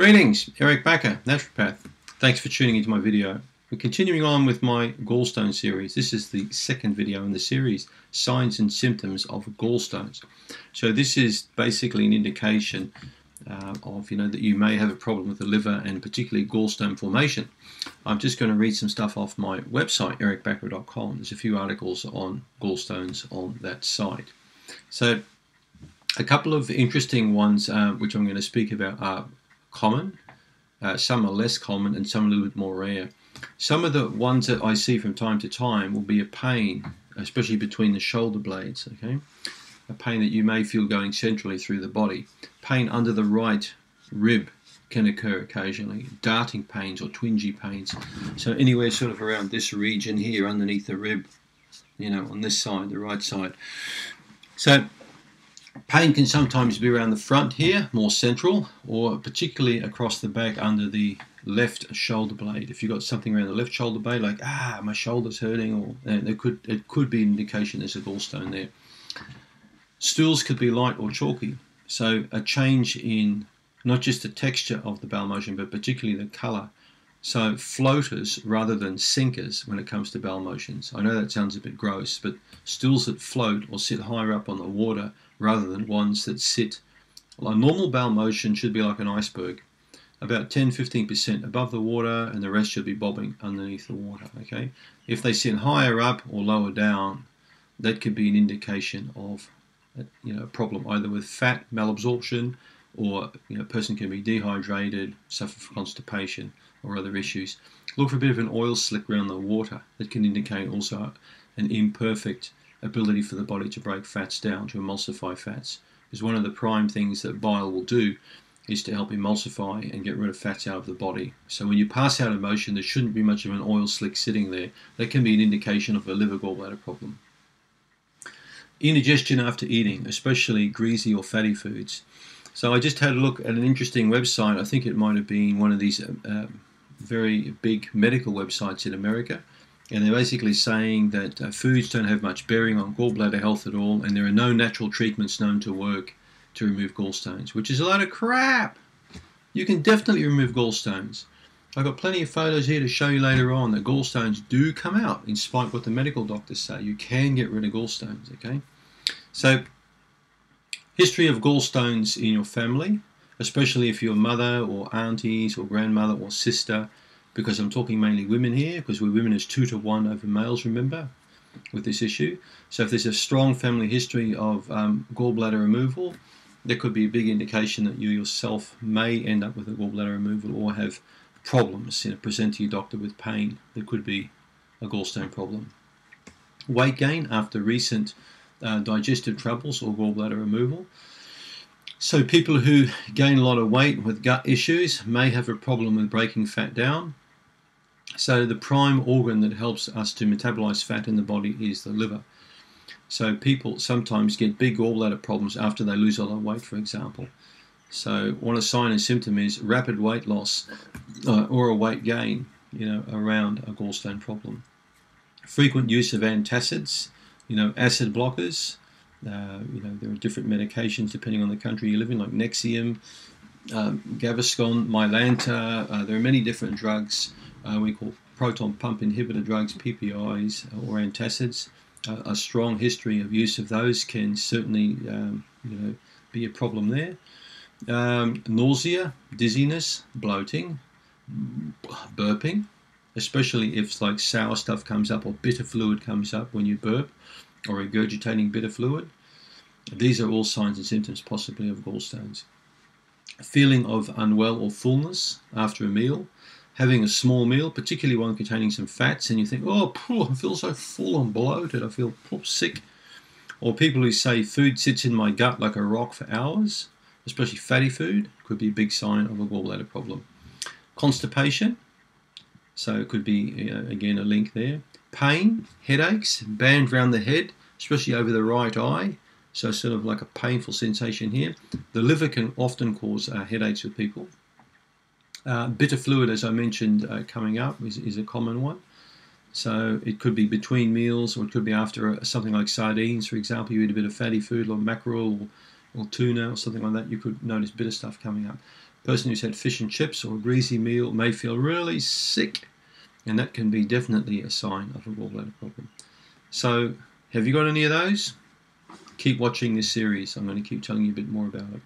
Greetings, Eric Bakker, naturopath. Thanks for tuning into my video. We're continuing on with my gallstone series. This is the second video in the series, Signs and Symptoms of Gallstones. So this is basically an indication of, that you may have a problem with the liver and particularly gallstone formation. I'm just going to read some stuff off my website, ericbakker.com. There's a few articles on gallstones on that site. So a couple of interesting ones which I'm going to speak about are common, some are less common, and some a little bit more rare. Some of the ones that I see from time to time will be a pain, especially between the shoulder blades, okay? A pain that you may feel going centrally through the body. Pain under the right rib can occur occasionally, darting pains or twingy pains. So anywhere sort of around this region here, underneath the rib, on this side, the right side. So pain can sometimes be around the front here, more central, or particularly across the back under the left shoulder blade. If you've got something around the left shoulder blade, like, my shoulder's hurting, or it could be an indication there's a gallstone there. Stools could be light or chalky. So a change in not just the texture of the bowel motion, but particularly the colour. So floaters rather than sinkers when it comes to bowel motions. I know that sounds a bit gross, but stools that float or sit higher up on the water rather than ones that sit. Well, a normal bowel motion should be like an iceberg, about 10-15% above the water, and the rest should be bobbing underneath the water. Okay, if they sit higher up or lower down, that could be an indication of a problem either with fat malabsorption, or a person can be dehydrated, suffer from constipation or other issues. Look for a bit of an oil slick around the water. That can indicate also an imperfect ability for the body to break fats down, to emulsify fats. Because one of the prime things that bile will do is to help emulsify and get rid of fats out of the body. So when you pass out of motion, there shouldn't be much of an oil slick sitting there. That can be an indication of a liver gallbladder problem. Indigestion after eating, especially greasy or fatty foods. So I just had a look at an interesting website. I think it might have been one of these very big medical websites in America. And they're basically saying that foods don't have much bearing on gallbladder health at all, and there are no natural treatments known to work to remove gallstones, which is a load of crap. You can definitely remove gallstones. I've got plenty of photos here to show you later on that gallstones do come out, in spite of what the medical doctors say. You can get rid of gallstones, okay? So, history of gallstones in your family, especially if your mother or aunties or grandmother or sister, because I'm talking mainly women here, because we're women is 2 to 1 over males, remember, with this issue. So if there's a strong family history of gallbladder removal, there could be a big indication that you yourself may end up with a gallbladder removal or have problems, present to your doctor with pain. There could be a gallstone problem. Weight gain after recent digestive troubles or gallbladder removal. So people who gain a lot of weight with gut issues may have a problem with breaking fat down. So the prime organ that helps us to metabolize fat in the body is the liver. So people sometimes get big gallbladder problems after they lose a lot of weight, for example. So one of the sign and symptom is rapid weight loss or a weight gain, around a gallstone problem. Frequent use of antacids, acid blockers. There are different medications depending on the country you live in, like Nexium, Gaviscon, Mylanta. There are many different drugs we call proton pump inhibitor drugs, PPIs, or antacids. A strong history of use of those can certainly be a problem there. Nausea, dizziness, bloating, burping, especially if like sour stuff comes up or bitter fluid comes up when you burp, or regurgitating bitter fluid. These are all signs and symptoms possibly of gallstones. A feeling of unwell or fullness after a meal, having a small meal, particularly one containing some fats, and you think, I feel so full and bloated, I feel sick. Or people who say food sits in my gut like a rock for hours, especially fatty food, could be a big sign of a gallbladder problem. Constipation, so it could be, again, a link there. Pain, headaches, band round the head, especially over the right eye, so sort of like a painful sensation here. The liver can often cause headaches with people. Bitter fluid, as I mentioned, coming up is a common one. So it could be between meals, or it could be after something like sardines, for example. You eat a bit of fatty food, like mackerel, or or tuna or something like that, you could notice bitter stuff coming up. A person who's had fish and chips or a greasy meal may feel really sick, and that can be definitely a sign of a gallbladder problem. So have you got any of those? Keep watching this series. I'm going to keep telling you a bit more about it.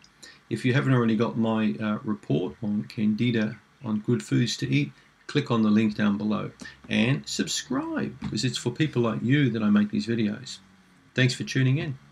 If you haven't already got my report on Candida on good foods to eat, click on the link down below and subscribe, because it's for people like you that I make these videos. Thanks for tuning in.